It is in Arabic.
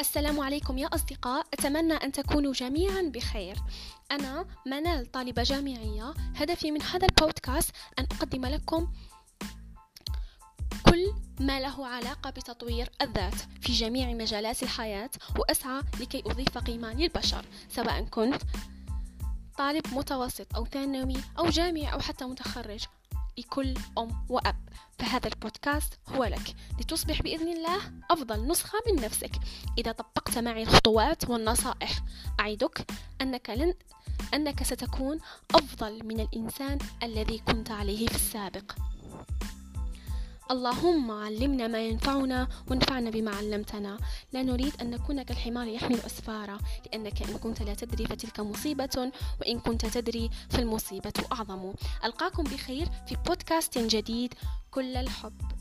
السلام عليكم يا أصدقاء، أتمنى أن تكونوا جميعا بخير. أنا منال، طالبة جامعية. هدفي من هذا البودكاست أن أقدم لكم كل ما له علاقة بتطوير الذات في جميع مجالات الحياة، وأسعى لكي أضيف قيمة للبشر، سواء كنت طالب متوسط أو ثانوي أو جامعي أو حتى متخرج. لكل أم وأب فهذا البودكاست هو لك، لتصبح بإذن الله أفضل نسخة من نفسك إذا طبقت معي الخطوات والنصائح. أعدك أنك ستكون أفضل من الإنسان الذي كنت عليه في السابق. اللهم علمنا ما ينفعنا وانفعنا بما علمتنا. لا نريد أن نكون كالحمار يحمل أسفارا، لأنك إن كنت لا تدري فتلك مصيبة، وإن كنت تدري فالمصيبة أعظم. ألقاكم بخير في بودكاست جديد. كل الحب.